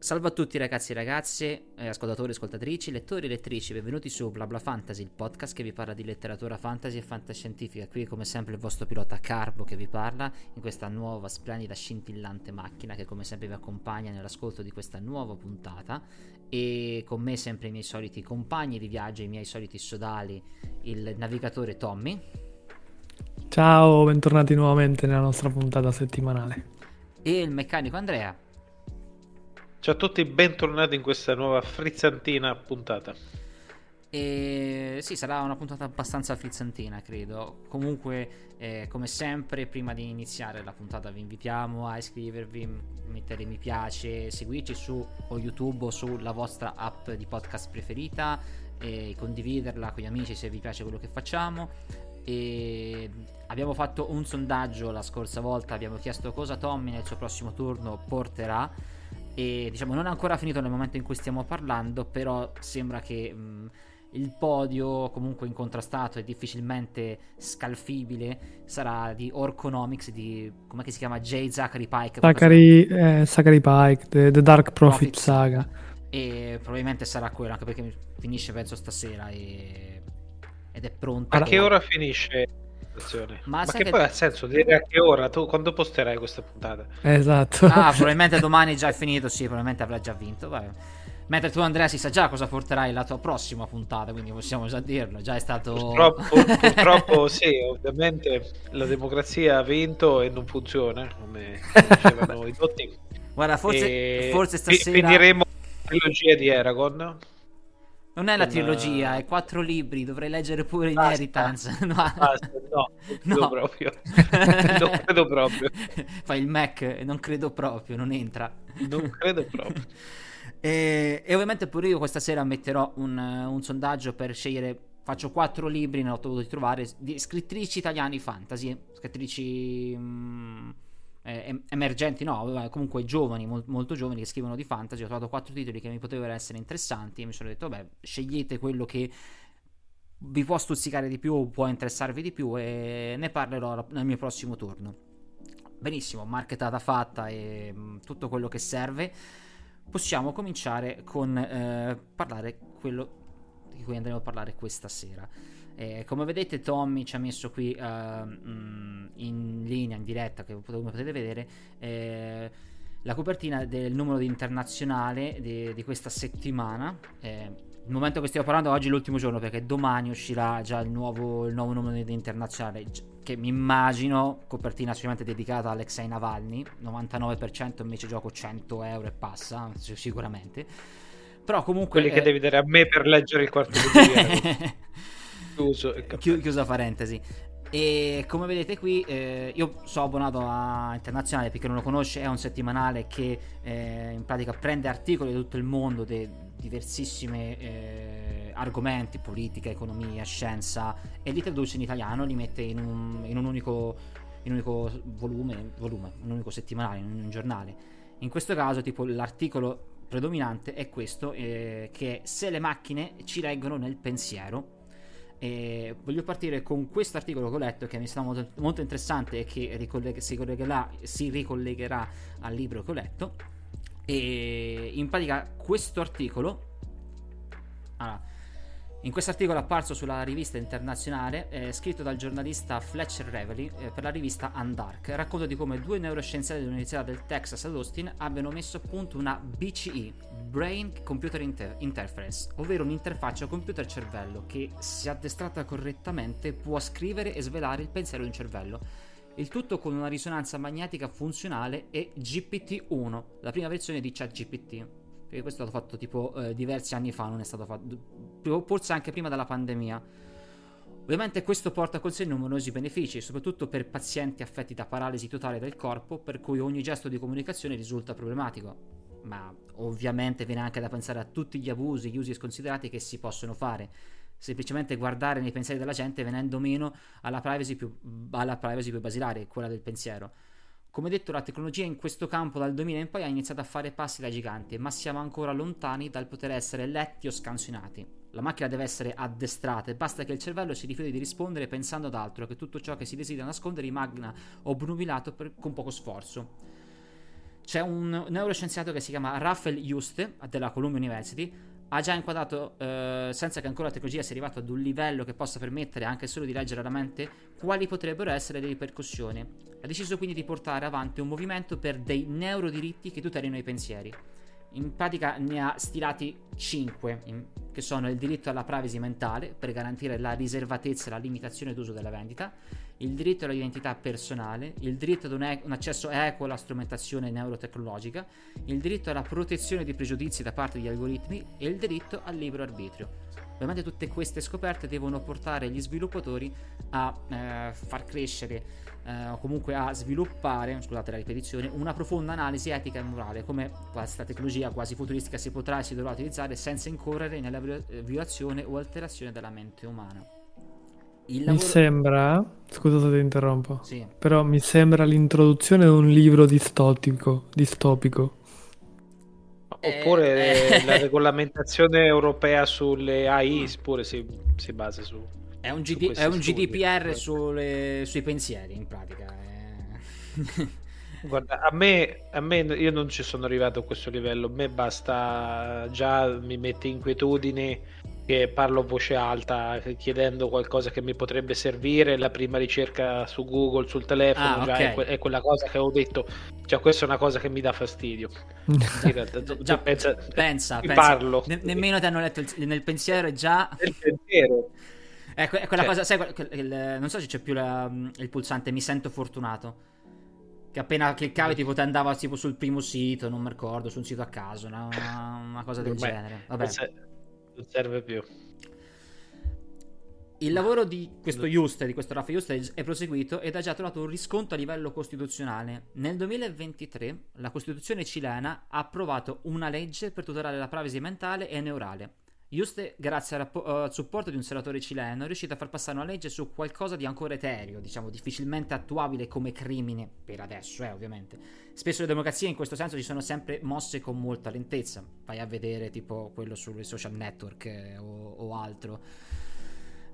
Salve a tutti ragazzi e ragazze, ascoltatori e ascoltatrici, lettori e lettrici, benvenuti su Blabla Fantasy, il podcast che vi parla di letteratura fantasy e fantascientifica. Qui come sempre il vostro pilota Carbo che vi parla in questa nuova splendida scintillante macchina che come sempre vi accompagna nell'ascolto di questa nuova puntata, e con me sempre i miei soliti compagni di viaggio, i miei soliti sodali, il navigatore Tommy. Ciao, bentornati nuovamente nella nostra puntata settimanale. E il meccanico Andrea. Ciao a tutti, bentornati in questa nuova frizzantina puntata. Sì, sarà una puntata abbastanza frizzantina, credo. Comunque, come sempre, prima di iniziare la puntata vi invitiamo a iscrivervi, mettere mi piace, seguirci su o YouTube o sulla vostra app di podcast preferita, condividerla con gli amici se vi piace quello che facciamo. E abbiamo fatto un sondaggio la scorsa volta, abbiamo chiesto cosa Tommy nel suo prossimo turno porterà. E diciamo non è ancora finito nel momento in cui stiamo parlando, però sembra che il podio comunque incontrastato e difficilmente scalfibile sarà di Orconomics di, com'è che si chiama, J. Zachary Pike, Zachary Pike, The Dark Prophet saga, e probabilmente sarà quello, anche perché finisce penso stasera ed è pronto. A che ora finisce? Ma che poi ha senso dire a che ora, tu quando posterai questa puntata? Esatto. Probabilmente domani già è finito, sì, probabilmente avrà già vinto, vai. Mentre tu Andrea si sa già cosa porterai la tua prossima puntata, quindi possiamo già dirlo, già è stato... Purtroppo sì, ovviamente la democrazia ha vinto e non funziona, come dicevano i dotti. Guarda, forse stasera... finiremo la trilogia di Eragon. Non è la trilogia, è 4 libri, dovrei leggere pure Inheritance. Non credo proprio. Fai il Mac, non credo proprio, non entra. Non credo proprio. E ovviamente pure io questa sera metterò un sondaggio per scegliere, faccio 4 libri, ne ho dovuto trovare, di scrittrici italiani fantasy, scrittrici... emergenti, no, comunque giovani, molto giovani che scrivono di fantasy. Ho trovato 4 titoli che mi potevano essere interessanti e mi sono detto, beh, scegliete quello che vi può stuzzicare di più, può interessarvi di più, e ne parlerò nel mio prossimo turno. Benissimo, marchettata fatta e tutto quello che serve. Possiamo cominciare con parlare quello di cui andremo a parlare questa sera. Come vedete Tommy ci ha messo qui in linea, in diretta, che come potete vedere, la copertina del numero di Internazionale di questa settimana. Il momento che stiamo parlando oggi è l'ultimo giorno, perché domani uscirà già il nuovo numero di Internazionale, che mi immagino copertina sicuramente dedicata a Alexei Navalny, 99% invece gioco €100 e passa, sicuramente. Però comunque quelli che devi dare a me per leggere il quarto di chiusa parentesi. E come vedete qui, io sono abbonato a Internazionale, perché non lo conosce, è un settimanale che in pratica prende articoli di tutto il mondo, di diversissime argomenti, politica, economia, scienza, e li traduce in italiano, li mette in un unico volume, un unico settimanale, in un giornale. In questo caso tipo l'articolo predominante è questo, che è "Se le macchine ci leggono nel pensiero". E voglio partire con questo articolo che ho letto, che mi sta molto, molto interessante e che si ricollegherà al libro che ho letto. E in pratica questo articolo, in questo articolo apparso sulla rivista Internazionale, scritto dal giornalista Fletcher Reveley per la rivista Undark, racconta di come 2 neuroscienziati dell'Università del Texas ad Austin abbiano messo a punto una BCI, Brain Computer Interface, ovvero un'interfaccia computer-cervello che, se addestrata correttamente, può scrivere e svelare il pensiero di un cervello. Il tutto con una risonanza magnetica funzionale e GPT-1, la prima versione di ChatGPT. Perché questo è stato fatto tipo diversi anni fa, non è stato fatto, forse anche prima della pandemia. Ovviamente questo porta con sé numerosi benefici, soprattutto per pazienti affetti da paralisi totale del corpo, per cui ogni gesto di comunicazione risulta problematico. Ma ovviamente viene anche da pensare a tutti gli abusi, gli usi sconsiderati che si possono fare. Semplicemente guardare nei pensieri della gente, venendo meno alla privacy più basilare, quella del pensiero. Come detto, la tecnologia in questo campo dal 2000 in poi ha iniziato a fare passi da gigante, ma siamo ancora lontani dal poter essere letti o scansionati. La macchina deve essere addestrata e basta che il cervello si rifiuti di rispondere pensando ad altro, che tutto ciò che si desidera nascondere rimanga obnubilato con poco sforzo. C'è un neuroscienziato che si chiama Rafael Yuste, della Columbia University, ha già inquadrato, senza che ancora la tecnologia sia arrivata ad un livello che possa permettere anche solo di leggere alla mente quali potrebbero essere le ripercussioni. Ha deciso quindi di portare avanti un movimento per dei neurodiritti che tutelino i pensieri. In pratica ne ha stilati 5, che sono il diritto alla privacy mentale, per garantire la riservatezza e la limitazione d'uso della vendita, il diritto all'identità personale, il diritto ad un accesso equo alla strumentazione neurotecnologica, il diritto alla protezione di pregiudizi da parte degli algoritmi e il diritto al libero arbitrio. Ovviamente tutte queste scoperte devono portare gli sviluppatori a far crescere o comunque a sviluppare, scusate la ripetizione, una profonda analisi etica e morale, come questa tecnologia quasi futuristica si potrà e si dovrà utilizzare senza incorrere nella violazione o alterazione della mente umana. Mi sembra, scusa se ti interrompo, sì, però mi sembra l'introduzione di un libro distopico. Oppure la regolamentazione europea sulle AI pure si basa su... È un GDPR sui pensieri, in pratica. Guarda, a me io non ci sono arrivato a questo livello, a me basta, già mi mette inquietudine che parlo a voce alta chiedendo qualcosa che mi potrebbe servire, la prima ricerca su Google sul telefono okay. È quella cosa che ho detto, cioè questa è una cosa che mi dà fastidio in realtà, già, pensa. Parlo. Nemmeno ti hanno letto nel pensiero già nel pensiero. Ecco, è quella cosa, sai, non so se c'è più il pulsante mi sento fortunato, che appena cliccavi tipo ti andava tipo sul primo sito, non mi ricordo, su un sito a caso, una cosa del genere. Vabbè. Non serve più. Il lavoro di questo Rafa Yuste è proseguito ed ha già trovato un riscontro a livello costituzionale. Nel 2023 la Costituzione cilena ha approvato una legge per tutelare la privacy mentale e neurale. Yuste, grazie al supporto di un senatore cileno, è riuscito a far passare una legge su qualcosa di ancora etereo, diciamo difficilmente attuabile come crimine, per adesso ovviamente. Spesso le democrazie in questo senso si sono sempre mosse con molta lentezza, vai a vedere tipo quello sui social network o altro.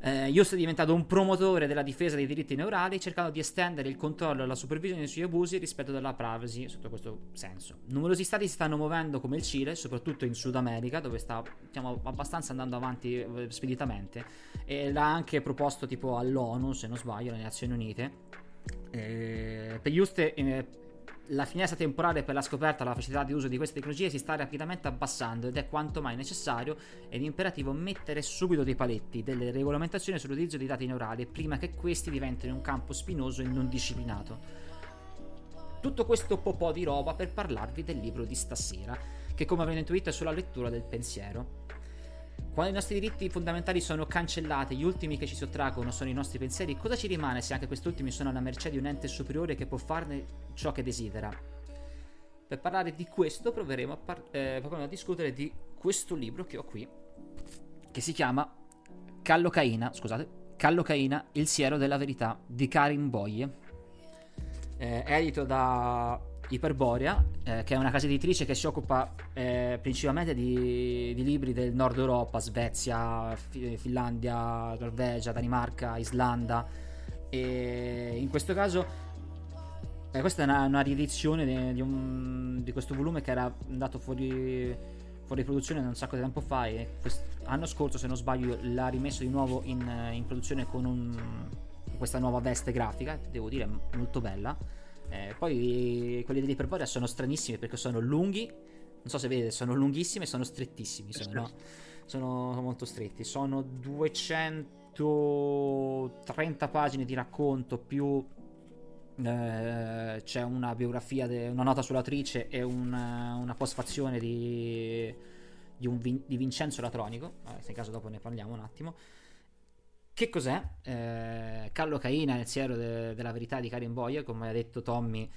Yuste è diventato un promotore della difesa dei diritti neurali, cercando di estendere il controllo e la supervisione sugli abusi rispetto della privacy sotto questo senso. Numerosi stati si stanno muovendo, come il Cile, soprattutto in Sud America, dove sta abbastanza andando avanti speditamente, e l'ha anche proposto tipo all'ONU, se non sbaglio, alle Nazioni Unite. Per Yuste la finestra temporale per la scoperta e la facilità di uso di queste tecnologie si sta rapidamente abbassando ed è quanto mai necessario ed imperativo mettere subito dei paletti, delle regolamentazioni sull'utilizzo dei dati neurali prima che questi diventino un campo spinoso e non disciplinato. Tutto questo po' di roba per parlarvi del libro di stasera, che come avrete intuito è sulla lettura del pensiero. Quando i nostri diritti fondamentali sono cancellati, gli ultimi che ci sottraggono sono i nostri pensieri, cosa ci rimane se anche quest'ultimi sono alla mercé di un ente superiore che può farne ciò che desidera? Per parlare di questo proveremo a discutere di questo libro che ho qui, che si chiama Kallocaina, il siero della verità, di Karin Boye, edito da Iperborea, che è una casa editrice che si occupa principalmente di libri del Nord Europa, Svezia, Finlandia, Norvegia, Danimarca, Islanda, e in questo caso questa è una riedizione di questo volume che era andato fuori produzione un sacco di tempo fa, e l'anno scorso, se non sbaglio, l'ha rimesso di nuovo in produzione con questa nuova veste grafica, devo dire molto bella. Poi quelli di Iperborea sono stranissimi perché sono lunghi, non so se vedete, sono lunghissimi e sono strettissimi, sono molto stretti, sono 230 pagine di racconto, più c'è una biografia, una nota sull'autrice e una postfazione di Vincenzo Latronico, se in caso dopo ne parliamo un attimo. Che cos'è? Kallocaina, il siero della verità di Karin Boye, come ha detto Tommy,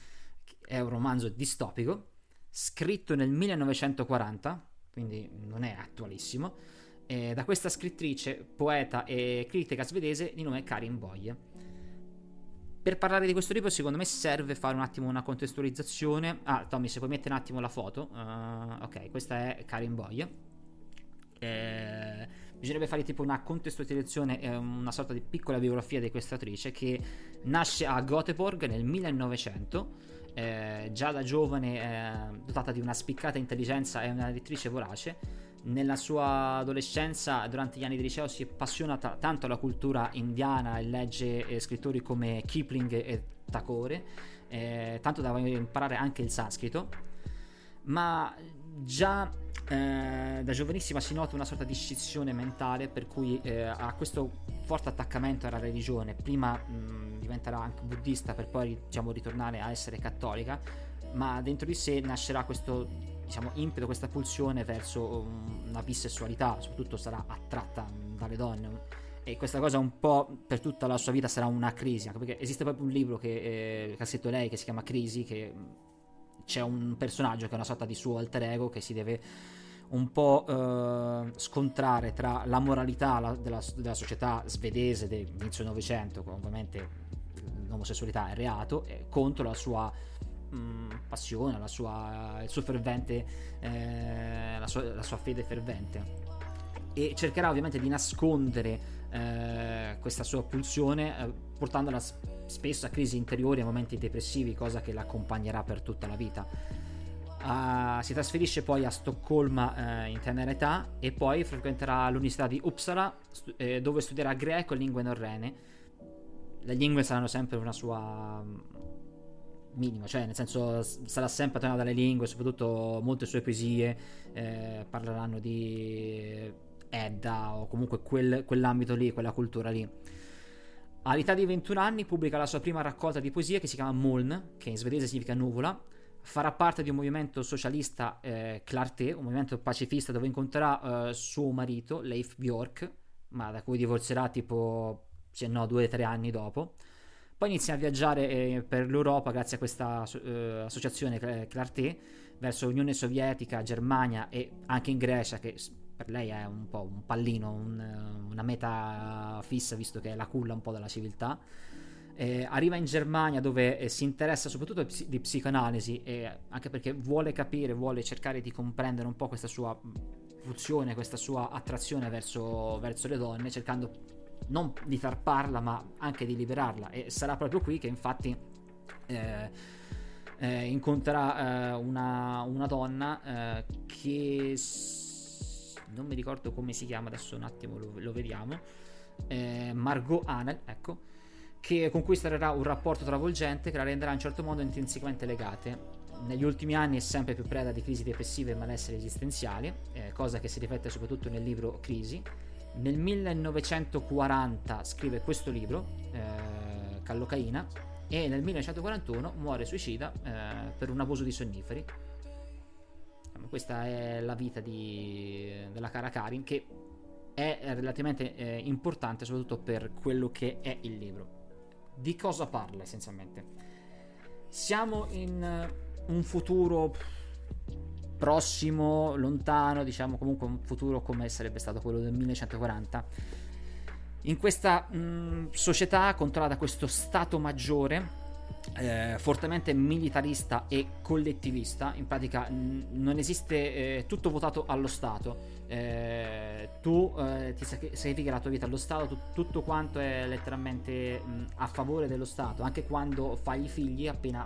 è un romanzo distopico, scritto nel 1940, quindi non è attualissimo, da questa scrittrice, poeta e critica svedese di nome Karin Boye. Per parlare di questo libro, secondo me serve fare un attimo una contestualizzazione. Tommy, se puoi mettere un attimo la foto. Ok, questa è Karin Boye. Bisognerebbe fare tipo una contestualizzazione, una sorta di piccola biografia di questa autrice, che nasce a Göteborg nel 1900, già da giovane dotata di una spiccata intelligenza e una lettrice vorace. Nella sua adolescenza, durante gli anni di liceo, si appassiona tanto alla cultura indiana e legge scrittori come Kipling e Tagore, tanto da imparare anche il sanscrito, ma già da giovanissima si nota una sorta di scissione mentale, per cui ha questo forte attaccamento alla religione. Prima diventerà anche buddista, per poi, diciamo, ritornare a essere cattolica, ma dentro di sé nascerà questo, diciamo, impeto, questa pulsione verso una bisessualità. Soprattutto sarà attratta dalle donne, e questa cosa un po' per tutta la sua vita sarà una crisi, anche perché esiste proprio un libro che cassetto lei, che si chiama Crisi, che c'è un personaggio che è una sorta di suo alter ego, che si deve un po' scontrare tra la moralità della società svedese dell'inizio Novecento, ovviamente l'omosessualità è reato, contro la sua passione, la sua fede fervente, e cercherà ovviamente di nascondere questa sua pulsione, portandola spesso a crisi interiori e momenti depressivi, cosa che l'accompagnerà per tutta la vita. Si trasferisce poi a Stoccolma in tenera età, e poi frequenterà l'università di Uppsala, dove studierà greco e lingue norrene. Le lingue saranno sempre una sua minimo, cioè nel senso sarà sempre attorno alle lingue, soprattutto molte sue poesie parleranno di Edda, o comunque quell'ambito lì, quella cultura lì. All'età di 21 anni pubblica la sua prima raccolta di poesie, che si chiama Moln, che in svedese significa nuvola. Farà parte di un movimento socialista, Clarté, un movimento pacifista, dove incontrerà suo marito Leif Björk, ma da cui divorzierà tipo, se no, 2 o 3 anni dopo. Poi inizia a viaggiare per l'Europa grazie a questa associazione Clarté, verso Unione Sovietica, Germania e anche in Grecia, che per lei è un po' un pallino, una meta fissa, visto che è la culla un po' della civiltà. Arriva in Germania, dove si interessa soprattutto di psicanalisi, anche perché vuole capire, vuole cercare di comprendere un po' questa sua pulsione, questa sua attrazione verso le donne, cercando non di tarparla, ma anche di liberarla. E sarà proprio qui che infatti incontrerà una donna che non mi ricordo come si chiama adesso, un attimo lo vediamo, Margot Anel, ecco, che con cui starà un rapporto travolgente che la renderà in certo modo intrinsecamente legate. Negli ultimi anni è sempre più preda di crisi depressive e malessere esistenziali, cosa che si riflette soprattutto nel libro Crisi. Nel 1940 scrive questo libro, Kallocaina, e nel 1941 muore suicida per un abuso di sonniferi. Questa è la vita della cara Karin, che è relativamente importante soprattutto per quello che è il libro. Di cosa parla essenzialmente? Siamo in un futuro prossimo, lontano, diciamo, comunque un futuro come sarebbe stato quello del 1940. In questa società controllata da questo Stato maggiore, fortemente militarista e collettivista, in pratica non esiste, tutto votato allo Stato, tu ti sacrifichi la tua vita allo Stato, tutto quanto è letteralmente a favore dello Stato, anche quando fai i figli, appena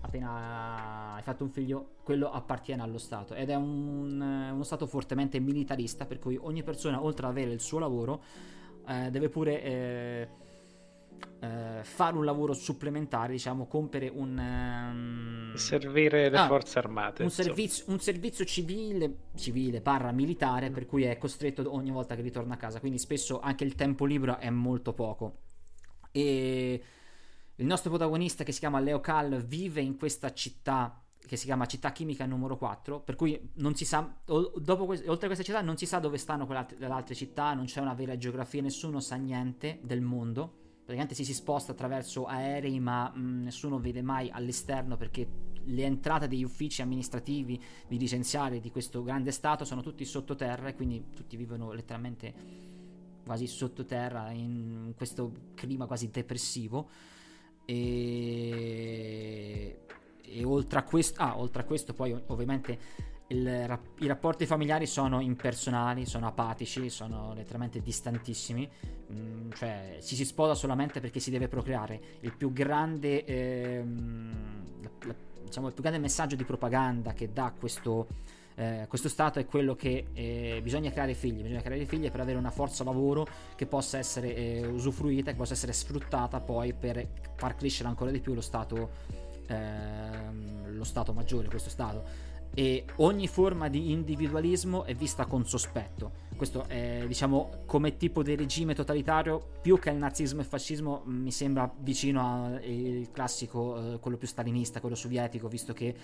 hai fatto un figlio, quello appartiene allo Stato, ed è uno Stato fortemente militarista, per cui ogni persona, oltre ad avere il suo lavoro, deve pure fare un lavoro supplementare, diciamo, compiere servire le forze armate, un servizio civile paramilitare, per cui è costretto ogni volta che ritorna a casa, quindi spesso anche il tempo libero è molto poco. E il nostro protagonista, che si chiama Leo Kall, vive in questa città che si chiama Città Chimica numero 4, per cui non si sa, oltre a questa città non si sa dove stanno le altre città, non c'è una vera geografia, nessuno sa niente del mondo, praticamente si sposta attraverso aerei, ma nessuno vede mai all'esterno, perché le entrate degli uffici amministrativi dirigenziali di questo grande Stato sono tutti sottoterra, e quindi tutti vivono letteralmente quasi sottoterra in questo clima quasi depressivo. E e oltre a questo poi ovviamente i rapporti familiari sono impersonali, sono apatici, sono letteralmente distantissimi, cioè ci si sposa solamente perché si deve procreare. Il più grande il più grande messaggio di propaganda che dà questo stato è quello che bisogna creare figli per avere una forza lavoro che possa essere usufruita, che possa essere sfruttata poi per far crescere ancora di più lo stato maggiore, questo stato. E ogni forma di individualismo è vista con sospetto. Questo è, diciamo, come tipo di regime totalitario, più che il nazismo e il fascismo mi sembra vicino al classico, quello più stalinista, quello sovietico, visto che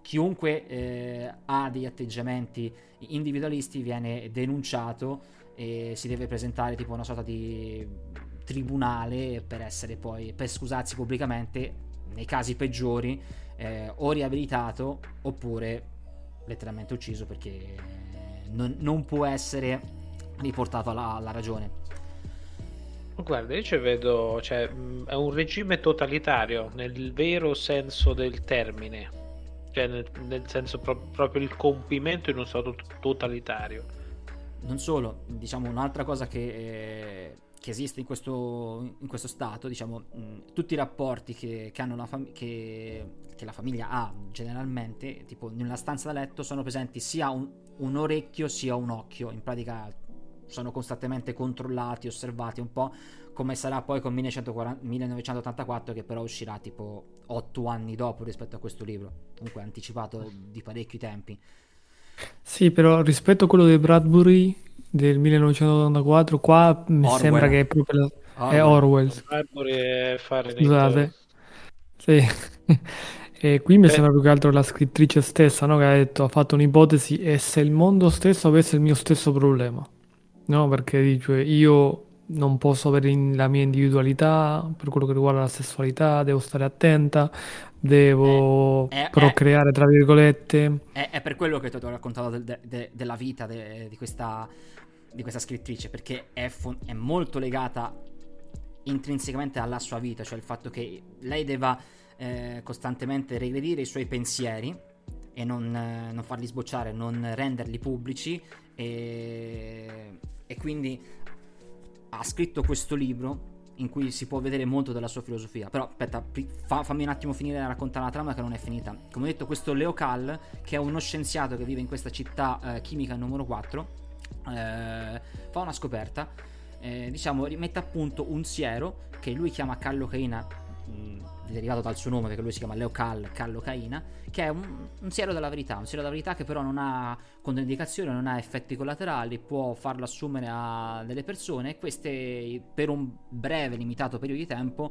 chiunque ha degli atteggiamenti individualisti viene denunciato e si deve presentare tipo una sorta di tribunale per scusarsi pubblicamente, nei casi peggiori o riabilitato oppure letteralmente ucciso, perché non può essere riportato alla ragione. Guarda, io ci vedo, cioè, è un regime totalitario nel vero senso del termine, cioè nel senso proprio il compimento in uno stato totalitario. Non solo, diciamo un'altra cosa che esiste in questo stato, diciamo, tutti i rapporti che la famiglia ha generalmente, tipo nella stanza da letto sono presenti sia un orecchio sia un occhio, in pratica sono costantemente controllati, osservati, un po' come sarà poi con 1984, che però uscirà tipo 8 anni dopo rispetto a questo libro, comunque anticipato di parecchi tempi. Sì, però rispetto a quello dei Bradbury del 1984 qua mi Orwell. Sembra che è proprio è Orwell, scusate, sì. E qui mi sembra più che altro la scrittrice stessa, no? Che ha detto, ha fatto un'ipotesi: e se il mondo stesso avesse il mio stesso problema, no? Perché dice, io non posso avere la mia individualità per quello che riguarda la sessualità, devo stare attenta, devo procreare, tra virgolette. È per quello che ti ho raccontato della vita di questa scrittrice, perché è molto legata intrinsecamente alla sua vita, cioè il fatto che lei debba costantemente regredire i suoi pensieri e non farli sbocciare, non renderli pubblici, e quindi ha scritto questo libro in cui si può vedere molto della sua filosofia. Però aspetta, fammi un attimo finire a raccontare la trama che non è finita. Come ho detto, questo Leo Kahl, che è uno scienziato che vive in questa città chimica numero 4, fa una scoperta, rimette a punto un siero che lui chiama Kallocaina, derivato dal suo nome, perché lui si chiama Leo Kahl, Kallocaina, che è un siero della verità, che però non ha controindicazioni, non ha effetti collaterali, può farlo assumere a delle persone, e queste per un breve limitato periodo di tempo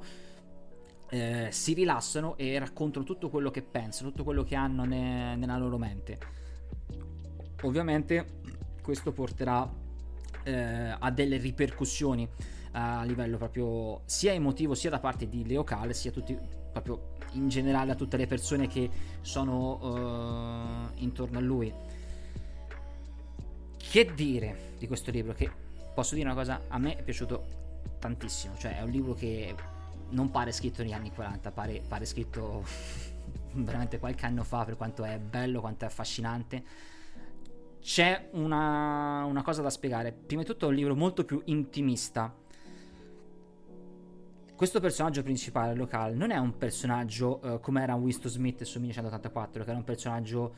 si rilassano e raccontano tutto quello che pensano, tutto quello che hanno nella loro mente. Ovviamente questo porterà a delle ripercussioni a livello proprio sia emotivo, sia da parte di Leo Kahl, sia tutti proprio in generale a tutte le persone che sono intorno a lui. Che dire di questo libro? Che posso dire una cosa, a me è piaciuto tantissimo, cioè è un libro che non pare scritto negli anni 40, pare scritto veramente qualche anno fa, per quanto è bello, quanto è affascinante. C'è una cosa da spiegare. Prima di tutto è un libro molto più intimista. Questo personaggio principale, Leo Kahl, non è un personaggio come era Winston Smith su 1984, che era un personaggio,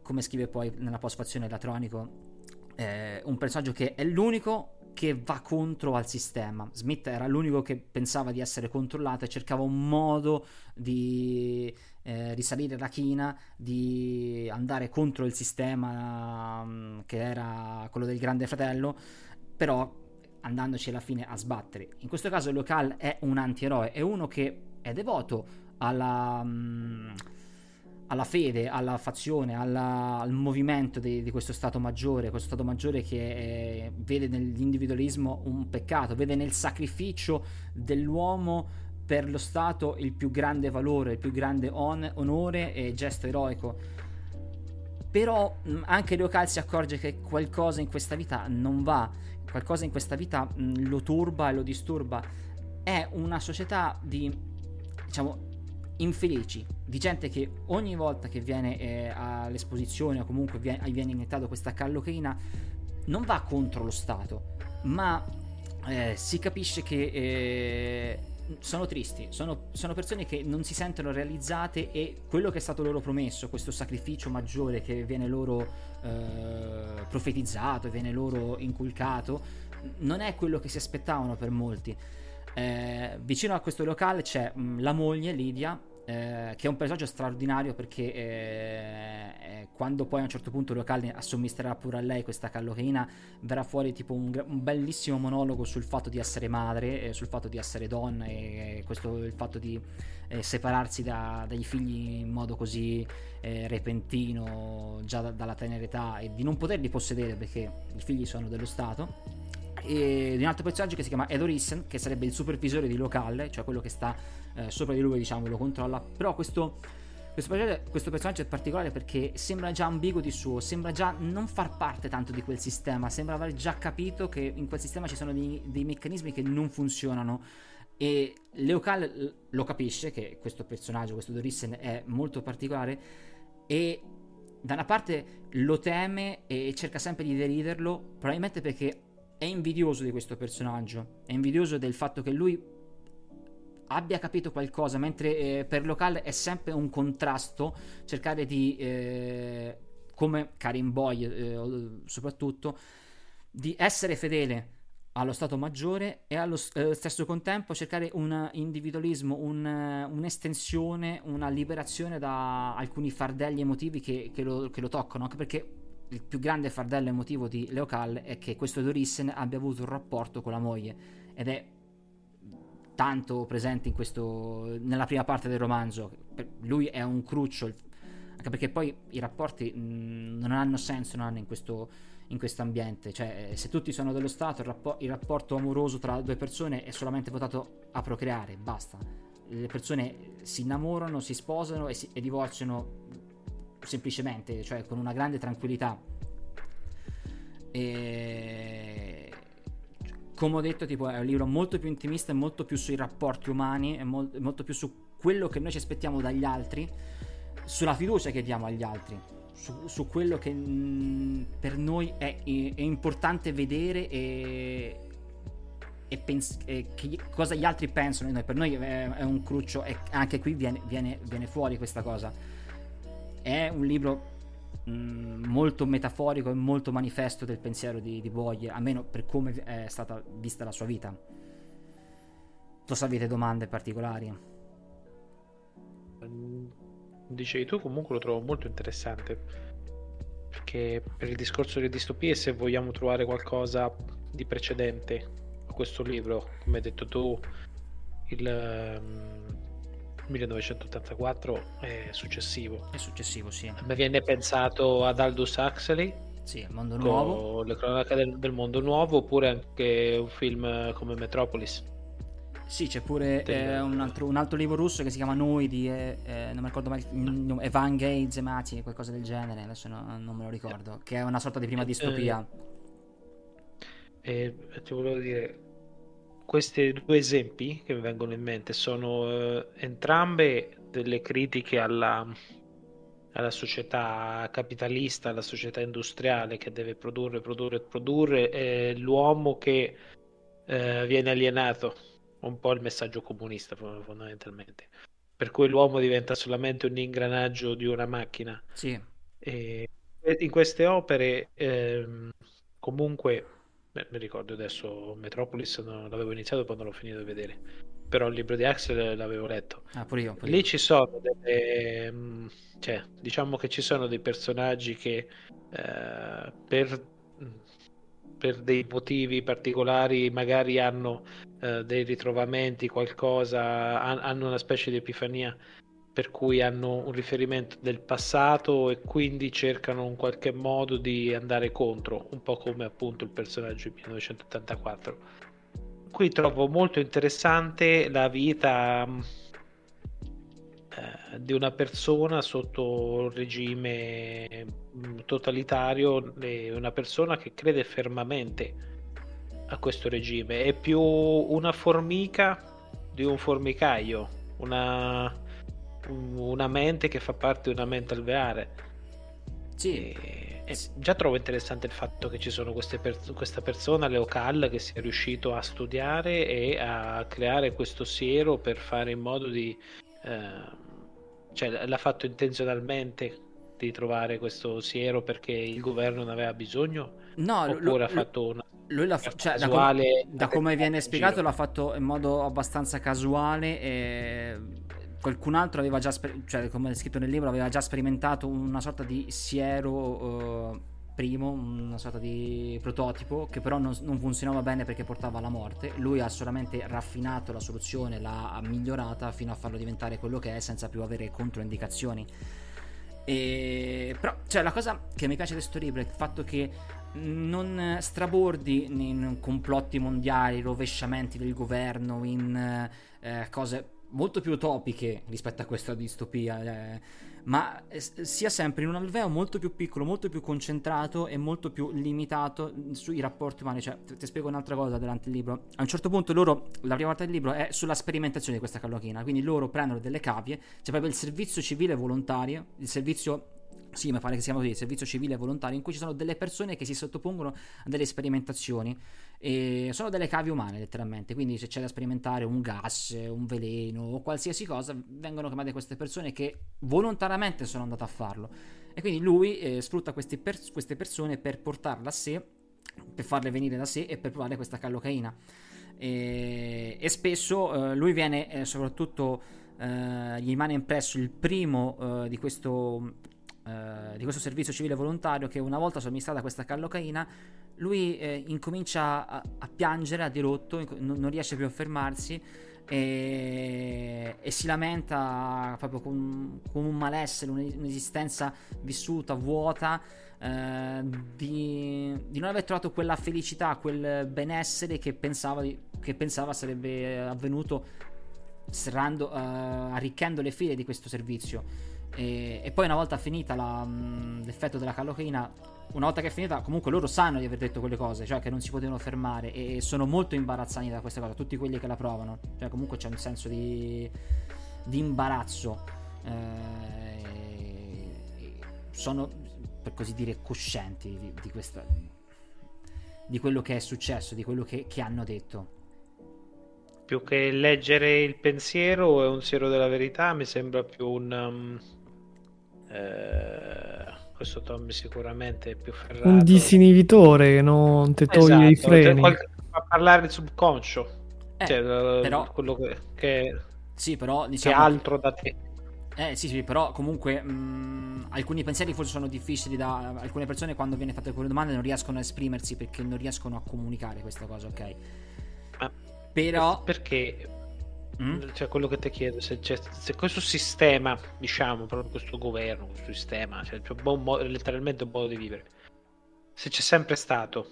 come scrive poi nella postfazione Latronico, un personaggio che è l'unico che va contro al sistema. Smith era l'unico che pensava di essere controllato e cercava un modo di risalire la china, di andare contro il sistema che era quello del Grande Fratello, però andandoci alla fine a sbattere. In questo caso Leo Kahl è un antieroe, è uno che è devoto alla fede, alla fazione, al movimento di questo Stato Maggiore, questo Stato Maggiore che vede nell'individualismo un peccato, vede nel sacrificio dell'uomo per lo Stato il più grande valore, il più grande onore e gesto eroico. Però anche Leo Kahl si accorge che qualcosa in questa vita non va, qualcosa in questa vita lo turba e lo disturba. È una società di, diciamo, infelici, di gente che ogni volta che viene all'esposizione o comunque viene iniettato questa Kallocaina non va contro lo Stato, ma si capisce che sono tristi, sono persone che non si sentono realizzate, e quello che è stato loro promesso, questo sacrificio maggiore che viene loro profetizzato, viene loro inculcato, non è quello che si aspettavano per molti. Vicino a questo locale c'è la moglie Lidia, che è un personaggio straordinario, perché quando poi a un certo punto il locale sommisterà pure a lei questa Kallocaina, verrà fuori tipo un bellissimo monologo sul fatto di essere madre, sul fatto di essere donna, e questo, il fatto di separarsi dagli figli in modo così repentino già dalla tenera età, e di non poterli possedere perché i figli sono dello Stato. E di un altro personaggio che si chiama Edorissen, che sarebbe il supervisore di locale, cioè quello che sta sopra di lui, diciamo, lo controlla. Però questo personaggio è particolare perché sembra già ambiguo di suo, sembra già non far parte tanto di quel sistema, sembra aver già capito che in quel sistema ci sono dei meccanismi che non funzionano, e locale lo capisce che questo personaggio, questo Edorissen, è molto particolare, e da una parte lo teme e cerca sempre di deriderlo, probabilmente perché è invidioso di questo personaggio, è invidioso del fatto che lui abbia capito qualcosa, mentre per locale è sempre un contrasto cercare di come Karin Boye soprattutto, di essere fedele allo Stato maggiore e allo stesso contempo cercare un individualismo, un'estensione, una liberazione da alcuni fardelli emotivi che lo toccano, anche perché il più grande fardello emotivo di Leocal è che questo Edorissen abbia avuto un rapporto con la moglie, ed è tanto presente nella prima parte del romanzo. Lui è un cruccio, anche perché poi i rapporti non hanno senso, non hanno in questo ambiente, cioè se tutti sono dello Stato, il rapporto amoroso tra due persone è solamente votato a procreare, basta. Le persone si innamorano, si sposano e divorziano semplicemente, cioè con una grande tranquillità. E come ho detto, tipo, è un libro molto più intimista e molto più sui rapporti umani, e molto più su quello che noi ci aspettiamo dagli altri, sulla fiducia che diamo agli altri, su quello che per noi è importante vedere e cosa gli altri pensano di noi. Per noi è un cruccio, e anche qui viene fuori questa cosa. È un libro molto metaforico e molto manifesto del pensiero di Boye, almeno per come è stata vista la sua vita. Tu, se avete domande particolari? Dicevi tu, comunque lo trovo molto interessante, perché per il discorso delle distopie, se vogliamo trovare qualcosa di precedente a questo libro, come hai detto tu, il 1984 è successivo. È successivo, sì. Mi viene pensato ad Aldous Huxley. Sì, Mondo Nuovo. Le cronache del Mondo Nuovo, oppure anche un film come Metropolis. Sì, c'è pure un altro libro russo che si chiama Noi di non mi ricordo mai Evan Gay Zemati, qualcosa del genere, adesso non me lo ricordo, che è una sorta di prima distopia. Ti volevo dire, questi due esempi che mi vengono in mente sono entrambe delle critiche alla società capitalista, alla società industriale che deve produrre, e l'uomo che viene alienato, un po' il messaggio comunista fondamentalmente, per cui l'uomo diventa solamente un ingranaggio di una macchina. Sì. E in queste opere comunque, mi ricordo adesso Metropolis, non l'avevo iniziato, poi non l'ho finito di vedere, però il libro di Axel l'avevo letto. Pure io. Lì ci sono cioè, diciamo che ci sono dei personaggi che per dei motivi particolari magari hanno dei ritrovamenti, qualcosa, hanno una specie di epifania, per cui hanno un riferimento del passato e quindi cercano in qualche modo di andare contro, un po' come appunto il personaggio di 1984. Qui trovo molto interessante la vita di una persona sotto un regime totalitario, una persona che crede fermamente a questo regime, è più una formica di un formicaio, una una mente che fa parte di una mente alveare. Sì. E già trovo interessante il fatto che ci sono queste questa persona, Leo Kall, che sia riuscito a studiare e a creare questo siero per fare in modo di... cioè l'ha fatto intenzionalmente di trovare questo siero perché il governo ne aveva bisogno? No, oppure ha fatto una... Lui l'ha casuale, da come viene spiegato l'ha fatto in modo abbastanza casuale e qualcun altro aveva già cioè come è scritto nel libro aveva già sperimentato una sorta di siero primo, una sorta di prototipo che però non funzionava bene perché portava alla morte. Lui ha solamente raffinato la soluzione, l'ha migliorata fino a farlo diventare quello che è senza più avere controindicazioni. Però cioè la cosa che mi piace di questo libro è il fatto che non strabordi in complotti mondiali, rovesciamenti del governo, in cose molto più utopiche rispetto a questa distopia, ma sia sempre in un alveo molto più piccolo, molto più concentrato e molto più limitato sui rapporti umani. Cioè ti spiego un'altra cosa durante il libro. A un certo punto loro, la prima parte del libro è sulla sperimentazione di questa Kallocaina, quindi loro prendono delle cavie, c'è proprio il servizio civile volontario, il servizio, sì, mi pare che si chiama così, il servizio civile volontario, in cui ci sono delle persone che si sottopongono a delle sperimentazioni e sono delle cavie umane letteralmente, quindi se c'è da sperimentare un gas, un veleno o qualsiasi cosa, vengono chiamate queste persone che volontariamente sono andate a farlo, e quindi lui sfrutta queste persone per portarle a sé, per farle venire da sé e per provare questa Kallocaina, e spesso lui viene soprattutto gli rimane impresso il primo di questo servizio civile volontario che una volta somministrata questa Kallocaina lui incomincia a piangere a dirotto, non riesce più a fermarsi e si lamenta proprio con un malessere, un'esistenza vissuta vuota, di non aver trovato quella felicità, quel benessere che pensava sarebbe avvenuto arricchendo le file di questo servizio. E poi una volta finita l'effetto della Kallocaina, una volta che è finita, comunque loro sanno di aver detto quelle cose, cioè che non si potevano fermare, e sono molto imbarazzati da questa cosa tutti quelli che la provano, cioè comunque c'è un senso di imbarazzo, sono per così dire coscienti di quello che è successo, di quello che hanno detto. Più che leggere il pensiero è un siero della verità, mi sembra più un questo Tommy sicuramente è più ferrato, un disinibitore che non ti toglie i freni, a parlare del subconscio, cioè, però, quello che sì, però diciamo che altro da te. Sì, però comunque alcuni pensieri forse sono difficili da alcune persone, quando viene fatta quelle domande non riescono a esprimersi perché non riescono a comunicare questa cosa, ok? Però perché cioè quello che ti chiedo, se questo sistema, diciamo proprio questo governo, questo sistema, cioè letteralmente un modo di vivere, se c'è sempre stato,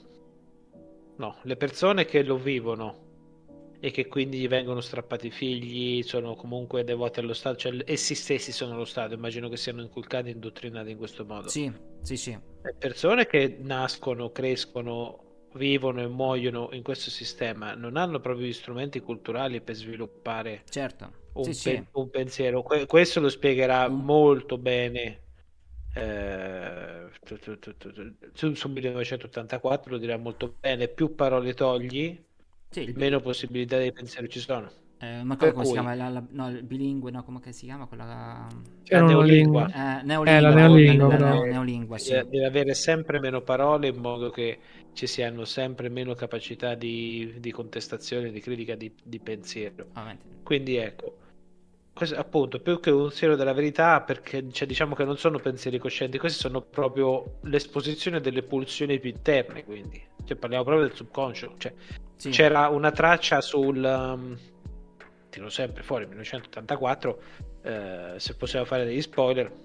no, le persone che lo vivono e che quindi gli vengono strappati i figli sono comunque devote allo Stato, cioè essi stessi sono lo Stato, immagino che siano inculcati, indottrinati in questo modo. Sì le persone che nascono, crescono, vivono e muoiono in questo sistema non hanno proprio gli strumenti culturali per sviluppare un pensiero. Questo lo spiegherà molto bene su 1984, lo dirà molto bene: più parole togli, meno possibilità di pensiero ci sono. Ma come si chiama? Il bilingue, no? Come si chiama? Quella neolingua. Neolingua, sì. Deve avere sempre meno parole in modo che ci siano sempre meno capacità di contestazione, di critica, di pensiero. Quindi ecco, questo, appunto, più che un siero della verità, perché cioè, diciamo che non sono pensieri coscienti, questi sono proprio l'esposizione delle pulsioni più interne, quindi cioè, parliamo proprio del subconscio. Cioè, sì. C'era una traccia sul... tiro sempre fuori 1984, se possiamo fare degli spoiler,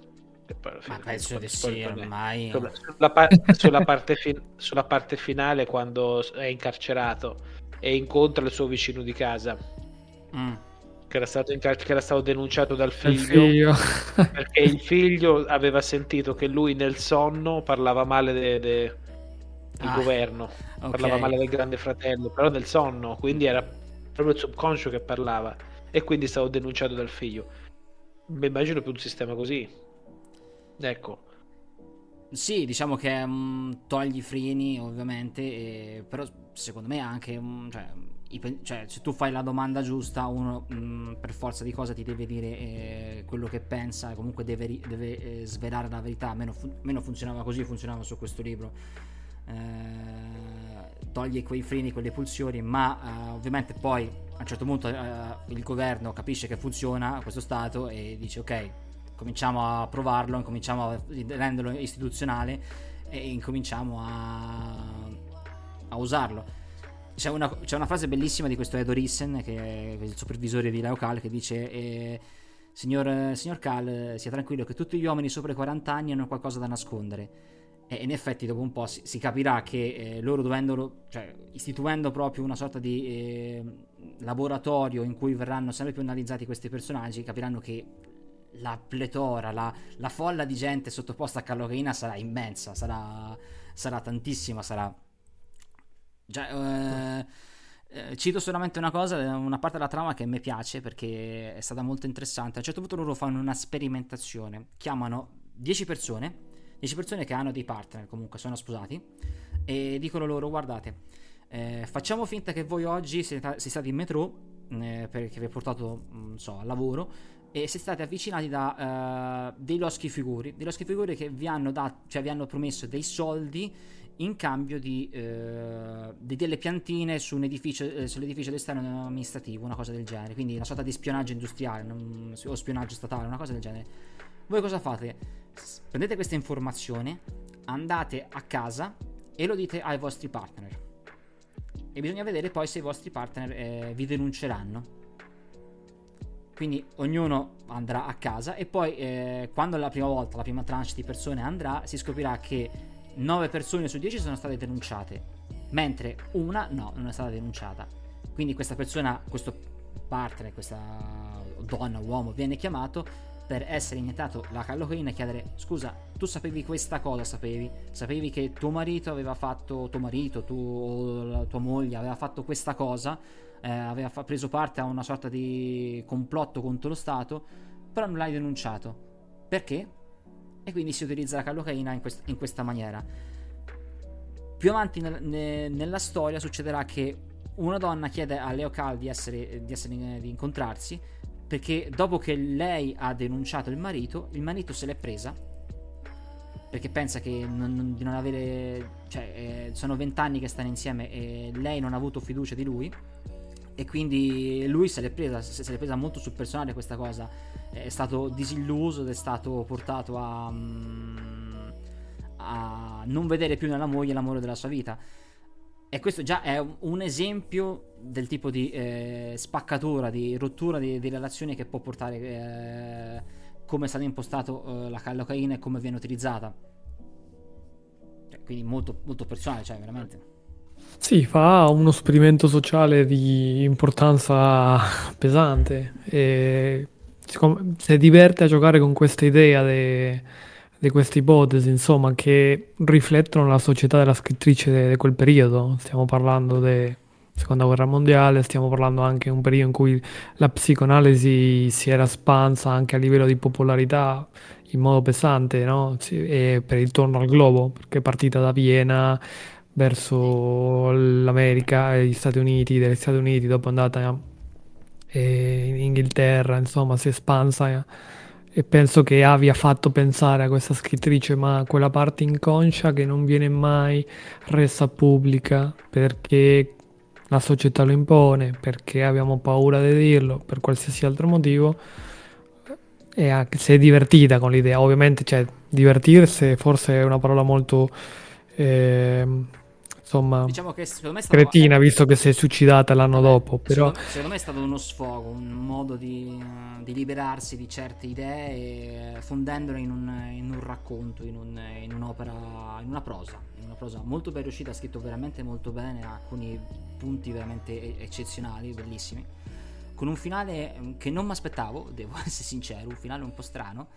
ma penso di sì ormai, sulla parte finale, quando è incarcerato e incontra il suo vicino di casa che era stato denunciato dal figlio. Perché il figlio aveva sentito che lui nel sonno parlava male del governo, parlava male del Grande Fratello, però nel sonno, quindi era proprio il subconscio che parlava, e quindi stavo denunciato dal figlio. Beh, immagino più un sistema così. Ecco. Sì, diciamo che togli i freni, ovviamente, però secondo me anche... Cioè, se tu fai la domanda giusta, uno per forza di cosa ti deve dire quello che pensa, comunque deve svelare la verità. Meno funzionava così, funzionava su questo libro. Toglie quei freni, quelle pulsioni, ma ovviamente poi a un certo punto il governo capisce che funziona questo stato e dice ok, cominciamo a provarlo, cominciamo a renderlo istituzionale e incominciamo a usarlo. C'è una frase bellissima di questo Ed Orissen, che è il supervisore di Leo Kahl, che dice signor Kahl, sia tranquillo che tutti gli uomini sopra i 40 anni hanno qualcosa da nascondere, e in effetti dopo un po' si capirà che loro istituendo proprio una sorta di laboratorio in cui verranno sempre più analizzati questi personaggi, capiranno che la pletora, la folla di gente sottoposta a Kallocaina sarà immensa, sarà tantissima, sarà... cito solamente una cosa, una parte della trama che mi piace perché è stata molto interessante. A un certo punto loro fanno una sperimentazione, chiamano 10 persone che hanno dei partner, comunque sono sposati, e dicono loro: guardate, facciamo finta che voi oggi siete stati in metro perché vi ha portato al lavoro e siete stati avvicinati da dei loschi figuri che vi hanno dato, vi hanno promesso dei soldi in cambio di delle piantine su un edificio, sull'edificio dell'esterno amministrativo, una cosa del genere, quindi una sorta di spionaggio industriale o spionaggio statale, una cosa del genere. Voi cosa fate? Prendete questa informazione, andate a casa e lo dite ai vostri partner, e bisogna vedere poi se i vostri partner vi denunceranno. Quindi ognuno andrà a casa e poi quando la prima tranche di persone andrà, si scoprirà che 9 persone su 10 sono state denunciate, mentre una no, non è stata denunciata. Quindi questa persona, questo partner, questa donna, uomo, viene chiamato per essere iniettato la Kallocaina e chiedere: scusa, tu sapevi questa cosa? Sapevi che tua moglie aveva fatto questa cosa, aveva preso parte a una sorta di complotto contro lo Stato, però non l'hai denunciato, perché? E quindi si utilizza la Kallocaina in questa maniera. Più avanti nella storia succederà che una donna chiede a Leo Kahl di incontrarsi, perché dopo che lei ha denunciato il marito se l'è presa, perché pensa che di non avere, sono 20 anni che stanno insieme e lei non ha avuto fiducia di lui, e quindi lui se l'è presa molto sul personale. Questa cosa è stato disilluso ed è stato portato a non vedere più nella moglie l'amore della sua vita, e questo già è un esempio del tipo di spaccatura, di rottura di relazioni che può portare, come è stato impostato la Kallocaina e come viene utilizzata, quindi molto, molto personale, veramente. Sì, fa uno sperimento sociale di importanza pesante e si diverte a giocare con questa idea di queste ipotesi, insomma, che riflettono la società della scrittrice di quel periodo. Stiamo parlando della Seconda Guerra Mondiale, stiamo parlando anche di un periodo in cui la psicoanalisi si era espansa anche a livello di popolarità in modo pesante, no? E per il torno al globo, perché è partita da Vienna verso l'America e gli Stati Uniti, dopo è andata in Inghilterra, insomma si è espansa, e penso che abbia fatto pensare a questa scrittrice, ma quella parte inconscia che non viene mai resa pubblica perché la società lo impone, perché abbiamo paura di dirlo, per qualsiasi altro motivo. E anche si è divertita con l'idea, ovviamente, divertirsi forse è una parola molto diciamo che secondo me è stato cretina, visto che si è suicidata l'anno dopo, però secondo me è stato uno sfogo, un modo di liberarsi di certe idee, fondendole in un racconto, in un'opera, in una prosa molto ben riuscita, scritto veramente molto bene, alcuni punti veramente eccezionali, bellissimi, con un finale che non mi aspettavo, devo essere sincero, un finale un po' strano.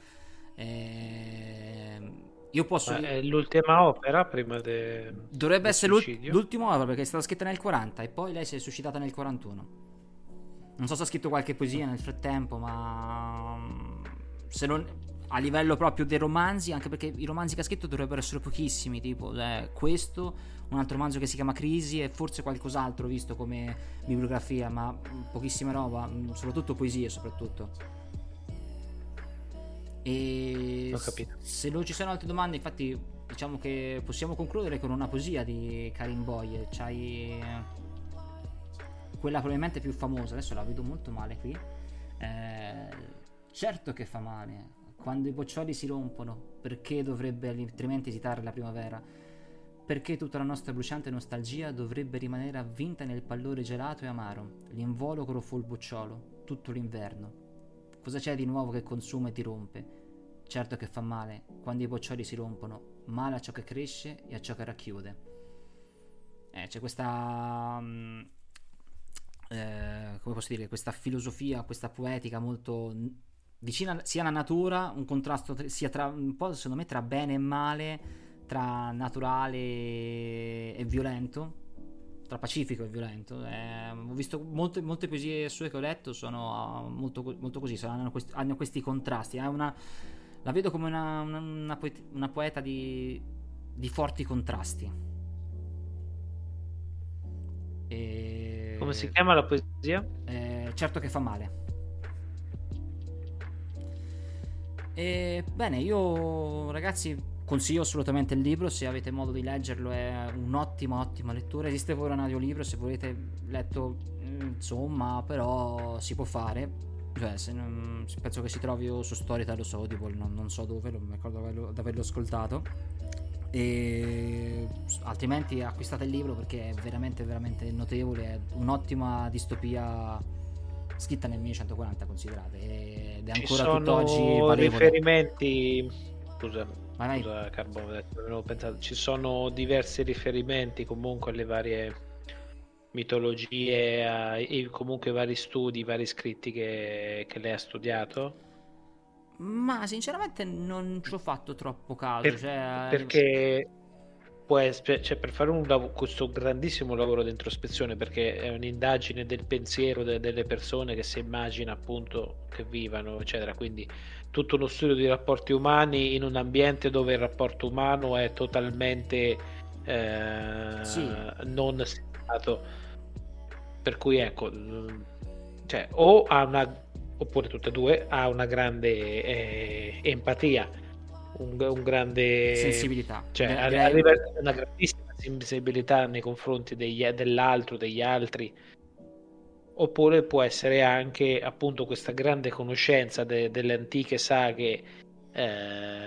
Io posso... È l'ultima opera prima dovrebbe essere l'ultima opera, perché è stata scritta nel 40 e poi lei si è suscitata nel 41. Non so se ha scritto qualche poesia nel frattempo, ma se non a livello proprio dei romanzi, anche perché i romanzi che ha scritto dovrebbero essere pochissimi, tipo questo, un altro romanzo che si chiama Crisi e forse qualcos'altro visto come bibliografia, ma pochissima roba, soprattutto poesie soprattutto. E se non ci sono altre domande, infatti diciamo che possiamo concludere con una poesia di Karin Boye. C'hai quella probabilmente più famosa, adesso la vedo molto male qui. Certo che fa male quando i boccioli si rompono, perché dovrebbe altrimenti esitare la primavera? Perché tutta la nostra bruciante nostalgia dovrebbe rimanere avvinta nel pallore gelato e amaro, l'involucro fu il bocciolo tutto l'inverno. Cosa c'è di nuovo che consuma e ti rompe? Certo che fa male quando i boccioli si rompono, male a ciò che cresce e a ciò che racchiude. C'è questa come posso dire, questa filosofia, questa poetica molto vicina sia alla natura, un contrasto sia tra un po', secondo me, tra bene e male, tra naturale e violento, tra pacifico e violento. Ho visto molte poesie sue che ho letto, sono molto così, hanno questi contrasti. La vedo come una poeta di forti contrasti. E... come si chiama la poesia? Certo che fa male. E, bene, io ragazzi consiglio assolutamente il libro, se avete modo di leggerlo è un'ottima lettura. Esiste pure un audiolibro se volete letto, insomma, però si può fare, cioè, penso che si trovi o su Storytel o su Audible, non so dove, non mi ricordo di averlo ascoltato, e altrimenti acquistate il libro perché è veramente notevole, è un'ottima distopia scritta nel 1940, considerate, ed è ancora tutt'oggi valevole. Riferimenti, scusa Carbone, avevo pensato, ci sono diversi riferimenti comunque alle varie mitologie e comunque vari studi, vari scritti che lei ha studiato, ma sinceramente non ci ho fatto troppo caso, perché per fare questo grandissimo lavoro di introspezione, perché è un'indagine del pensiero delle persone che si immagina appunto che vivano eccetera, quindi tutto uno studio di rapporti umani in un ambiente dove il rapporto umano è totalmente non stato, per cui ecco, cioè, o ha una, oppure tutte e due, ha una grande empatia, un grande sensibilità, cioè arriva una grandissima sensibilità nei confronti dell'altro, degli altri, oppure può essere anche appunto questa grande conoscenza delle antiche saghe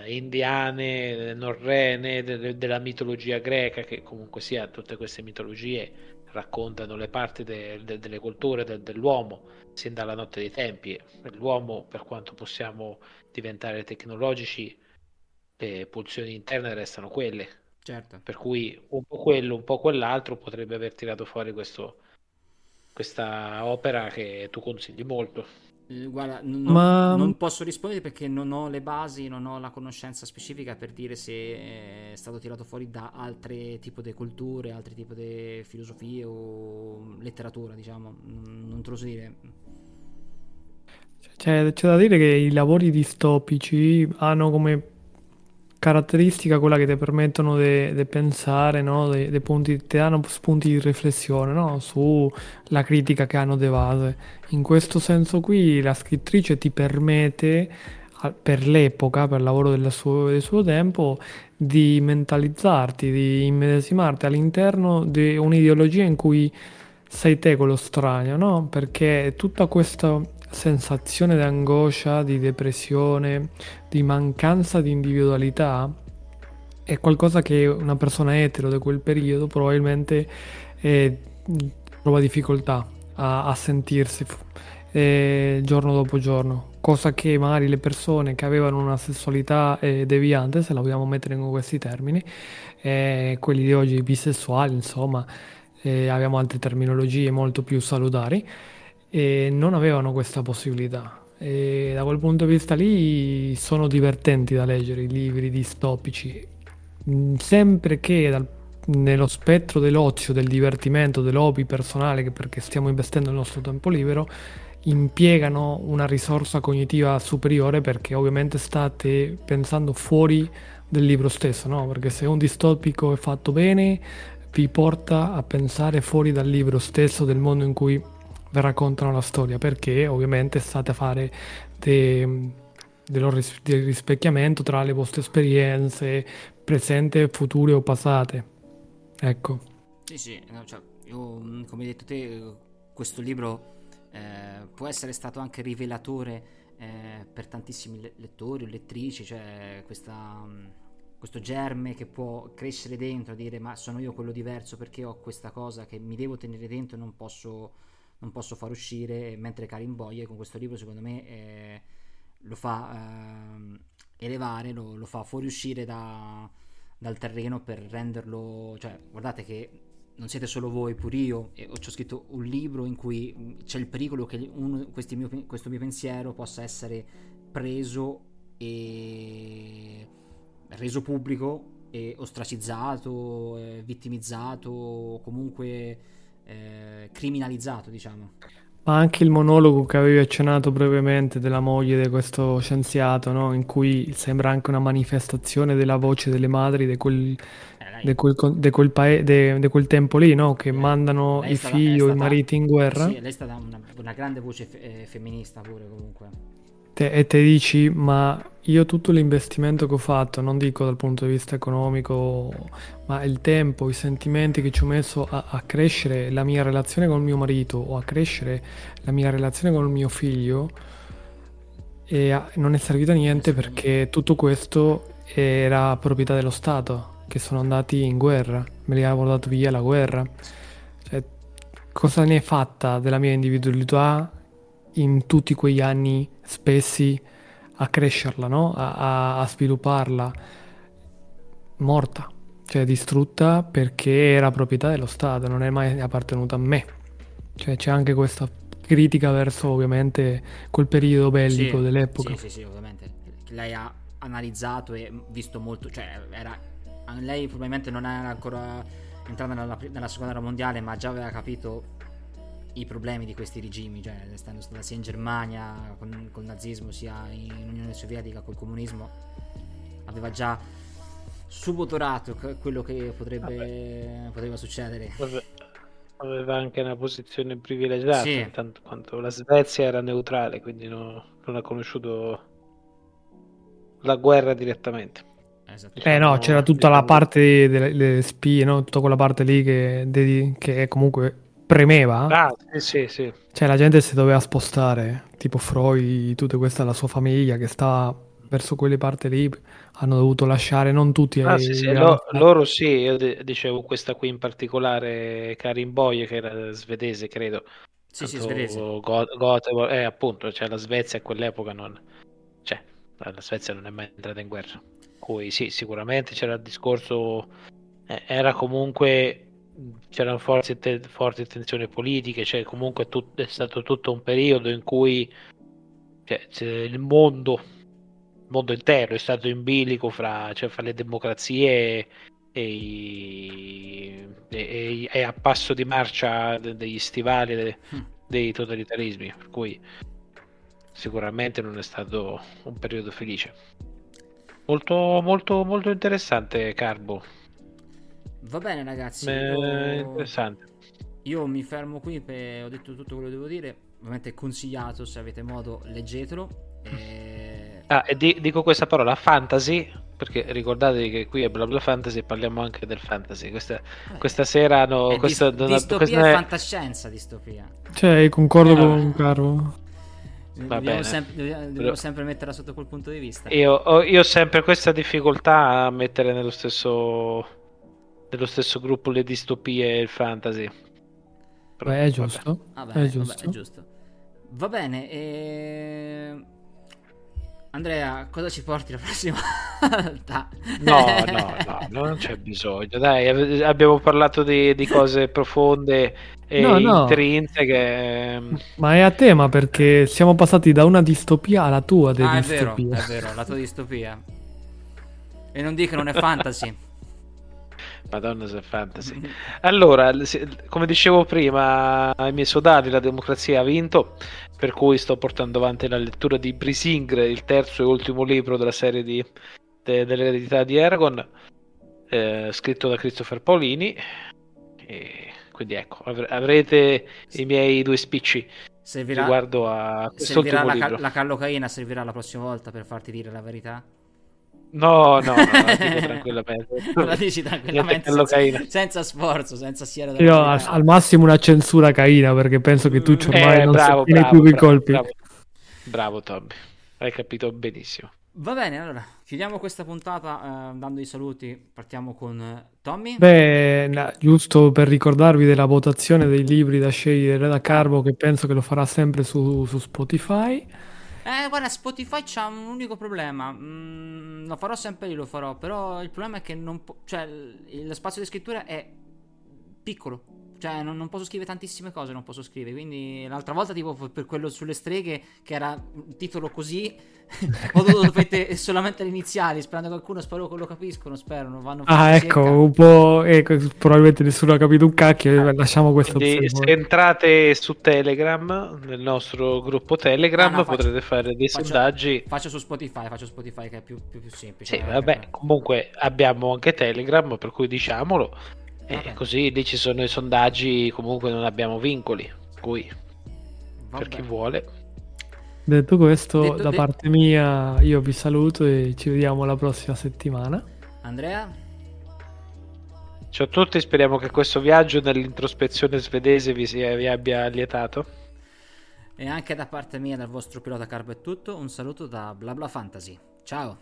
indiane, norrene, della mitologia greca, che comunque sia tutte queste mitologie raccontano le parti delle culture dell'uomo sin dalla notte dei tempi. L'uomo, per quanto possiamo diventare tecnologici, le pulsioni interne restano quelle, certo, per cui un po' quello, un po' quell'altro potrebbe aver tirato fuori questa opera che tu consigli molto. Guarda, non posso rispondere perché non ho le basi, non ho la conoscenza specifica per dire se è stato tirato fuori da altri tipi di culture, altri tipi di filosofie o letteratura, diciamo, non te lo so dire. Cioè, c'è da dire che i lavori distopici hanno come caratteristica quella che ti permettono di pensare, no? Ti danno spunti di riflessione, no? Sulla critica che hanno de base. In questo senso qui la scrittrice ti permette, per l'epoca, per il lavoro del suo tempo, di mentalizzarti, di immedesimarti all'interno di un'ideologia in cui sei te quello strano, no? Perché tutta questa sensazione di angoscia, di depressione, di mancanza di individualità è qualcosa che una persona etero di quel periodo probabilmente trova difficoltà a sentirsi giorno dopo giorno, cosa che magari le persone che avevano una sessualità deviante, se la vogliamo mettere in questi termini, quelli di oggi bisessuali, insomma, abbiamo altre terminologie molto più salutari, e non avevano questa possibilità, e da quel punto di vista lì sono divertenti da leggere i libri distopici, sempre che nello spettro dell'ozio, del divertimento, dell'hobby personale, perché stiamo investendo il nostro tempo libero, impiegano una risorsa cognitiva superiore, perché ovviamente state pensando fuori del libro stesso, no? Perché se un distopico è fatto bene vi porta a pensare fuori dal libro stesso, del mondo in cui vi raccontano la storia, perché ovviamente state a fare del rispecchiamento tra le vostre esperienze presente, future o passate. Ecco. Sì, no, cioè, io, come hai detto te, questo libro può essere stato anche rivelatore per tantissimi lettori o lettrici, cioè questo germe che può crescere dentro, dire ma sono io quello diverso perché ho questa cosa che mi devo tenere dentro e non posso far uscire, mentre Karin Boye con questo libro secondo me lo fa elevare, lo fa fuoriuscire dal terreno per renderlo, cioè guardate che non siete solo voi, pur io, e ho scritto un libro in cui c'è il pericolo che questo mio pensiero possa essere preso e reso pubblico e ostracizzato, vittimizzato o comunque criminalizzato, diciamo. Ma anche il monologo che avevi accennato brevemente della moglie di questo scienziato, no? In cui sembra anche una manifestazione della voce delle madri di quel tempo lì, no? Che mandano i figli o i mariti in guerra. Sì, lei è stata una grande voce femminista pure, comunque. E te dici, ma io tutto l'investimento che ho fatto, non dico dal punto di vista economico, ma il tempo, i sentimenti che ci ho messo a crescere la mia relazione con mio marito o a crescere la mia relazione con il mio figlio, non è servito a niente, perché tutto questo era proprietà dello Stato, che sono andati in guerra, me li ha portato via la guerra. Cioè, cosa ne è fatta della mia individualità in tutti quegli anni spessi a crescerla, no? A svilupparla, morta, cioè distrutta, perché era proprietà dello Stato, non è mai appartenuta a me. Cioè c'è anche questa critica verso ovviamente quel periodo bellico, sì, dell'epoca. Sì, ovviamente lei ha analizzato e visto molto, cioè lei probabilmente non era ancora entrata nella seconda guerra mondiale, ma già aveva capito i problemi di questi regimi, cioè essendo stata sia in Germania col nazismo, sia in Unione Sovietica col comunismo, aveva già subodorato quello che poteva succedere. Aveva anche una posizione privilegiata, sì, tanto quanto la Svezia era neutrale, quindi non ha conosciuto la guerra direttamente. No, c'era tutta la parte delle spie, no? Tutta quella parte lì che comunque premeva. Sì. Cioè la gente si doveva spostare, tipo Freud, tutta questa, la sua famiglia che stava verso quelle parti lì, hanno dovuto lasciare, non tutti. Loro sì, io dicevo questa qui in particolare, Karin Boye, che era svedese, credo. Sì, svedese. Göteborg, appunto, cioè la Svezia a quell'epoca la Svezia non è mai entrata in guerra. Cui sì, sicuramente c'era il discorso, era comunque, c'erano forti tensioni politiche, cioè comunque è stato tutto un periodo in cui il mondo intero è stato in bilico fra le democrazie e a passo di marcia degli stivali dei totalitarismi, per cui sicuramente non è stato un periodo felice. Molto, molto, molto interessante, Carbo. Va bene, ragazzi. Interessante. Io mi fermo qui, ho detto tutto quello che devo dire. Ovviamente è consigliato, se avete modo, leggetelo. Dico questa parola, fantasy, perché ricordatevi che qui è Blabla Fantasy e parliamo anche del fantasy. Questa sera distopia e fantascienza, distopia. Cioè, concordo con Carbo. Dobbiamo sempre metterla sotto quel punto di vista. Io ho sempre questa difficoltà a mettere nello stesso gruppo le distopie e il fantasy. Però, beh, è giusto. Va bene, Andrea, cosa ci porti la prossima volta? No, non c'è bisogno. Dai, abbiamo parlato di cose profonde e intrinseche. Ma è a tema, perché siamo passati da una distopia alla tua distopia. È vero, la tua distopia. E non dico che non è fantasy. Madonna se fantasy. Allora, come dicevo prima, ai miei sodali la democrazia ha vinto, per cui sto portando avanti la lettura di Brisingre, il terzo e ultimo libro della serie dell'eredità di Eragon, scritto da Christopher Paolini, e quindi ecco, avrete i miei due spicci. Servirà, riguardo a servirà la Kallocaina, servirà la prossima volta per farti dire la verità? No, la dici tranquillamente senza sforzo, senza siero. Io al massimo una censura caina, perché penso che tu ormai non senti più i colpi. Bravo Toby, hai capito benissimo. Va bene, allora chiudiamo questa puntata dando i saluti. Partiamo con Tommy. Beh, giusto per ricordarvi della votazione dei libri da scegliere da Carbo, che penso che lo farà sempre su Spotify. Guarda, Spotify c'ha un unico problema. Lo farò sempre io, lo farò, però il problema è che non cioè lo spazio di scrittura è piccolo. Cioè non posso scrivere tantissime cose, non posso scrivere. Quindi l'altra volta, tipo per quello sulle streghe, che era un titolo così, ho dovuto mettere solamente le iniziali, sperando che qualcuno, spero che lo capiscono, spero non vanno. Ecco, un po', probabilmente nessuno ha capito un cacchio, lasciamo questo. Quindi, se entrate su Telegram, nel nostro gruppo Telegram, potrete fare dei sondaggi. Faccio su Spotify che è più semplice. Sì, vabbè, comunque abbiamo anche Telegram, per cui diciamolo. Così lì ci sono i sondaggi, comunque non abbiamo vincoli, cui per chi vuole. Detto questo, parte mia io vi saluto e ci vediamo la prossima settimana. Andrea? Ciao a tutti, speriamo che questo viaggio nell'introspezione svedese vi abbia allietato. E anche da parte mia, dal vostro pilota Carbo, è tutto. Un saluto da Blabla Fantasy. Ciao!